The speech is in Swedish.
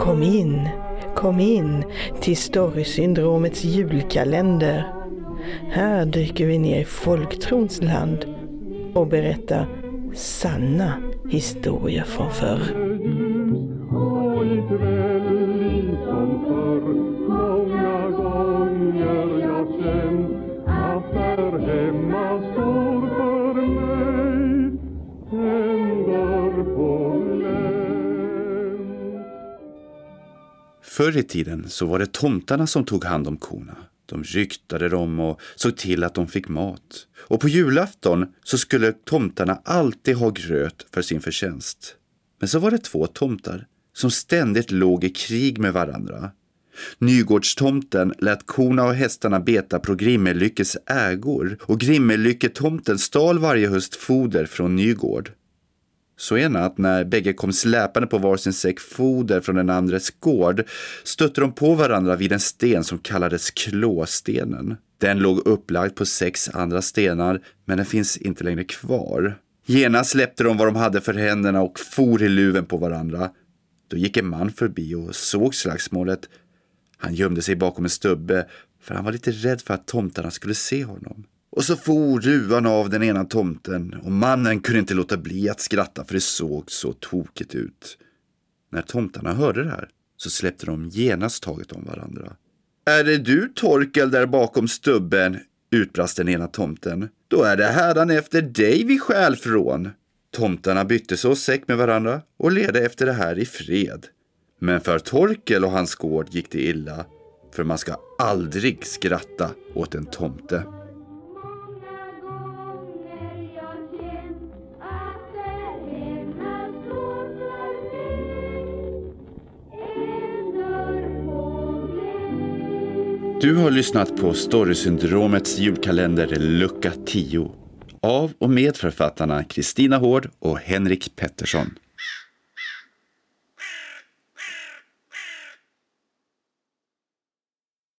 kom in till Storysyndromets julkalender. Här dyker vi ner i folktrons land och berättar sanna historier från förr. Förr i tiden så var det tomtarna som tog hand om korna. De ryktade dem och såg till att de fick mat. Och på julafton så skulle tomtarna alltid ha gröt för sin förtjänst. Men så var det två tomtar som ständigt låg i krig med varandra. Nygårdstomten lät korna och hästarna beta på Grimmelyckes ägor. Och Grimmelycke-tomten stal varje höst foder från Nygård. Så en natt när bägge kom släpande på varsin säck foder från den andres gård stötte de på varandra vid en sten som kallades Klåstenen. Den låg upplagd på 6 andra stenar, men den finns inte längre kvar. Genast släppte de vad de hade för händerna och for i luven på varandra. Då gick en man förbi och såg slagsmålet. Han gömde sig bakom en stubbe för han var lite rädd för att tomtarna skulle se honom. Och så for ruvan av den ena tomten och mannen kunde inte låta bli att skratta för det såg så tokigt ut. När tomtarna hörde det här så släppte de genast taget om varandra. Är det du Torkel där bakom stubben? Utbrast den ena tomten. Då är det härdan efter dig vi stjäl från. Tomtarna bytte så säck med varandra och ledde efter det här i fred. Men för Torkel och hans gård gick det illa. För man ska aldrig skratta åt en tomte. Du har lyssnat på Storysyndromets julkalender lucka 10 av och med författarna Kristina Hård och Henrik Pettersson.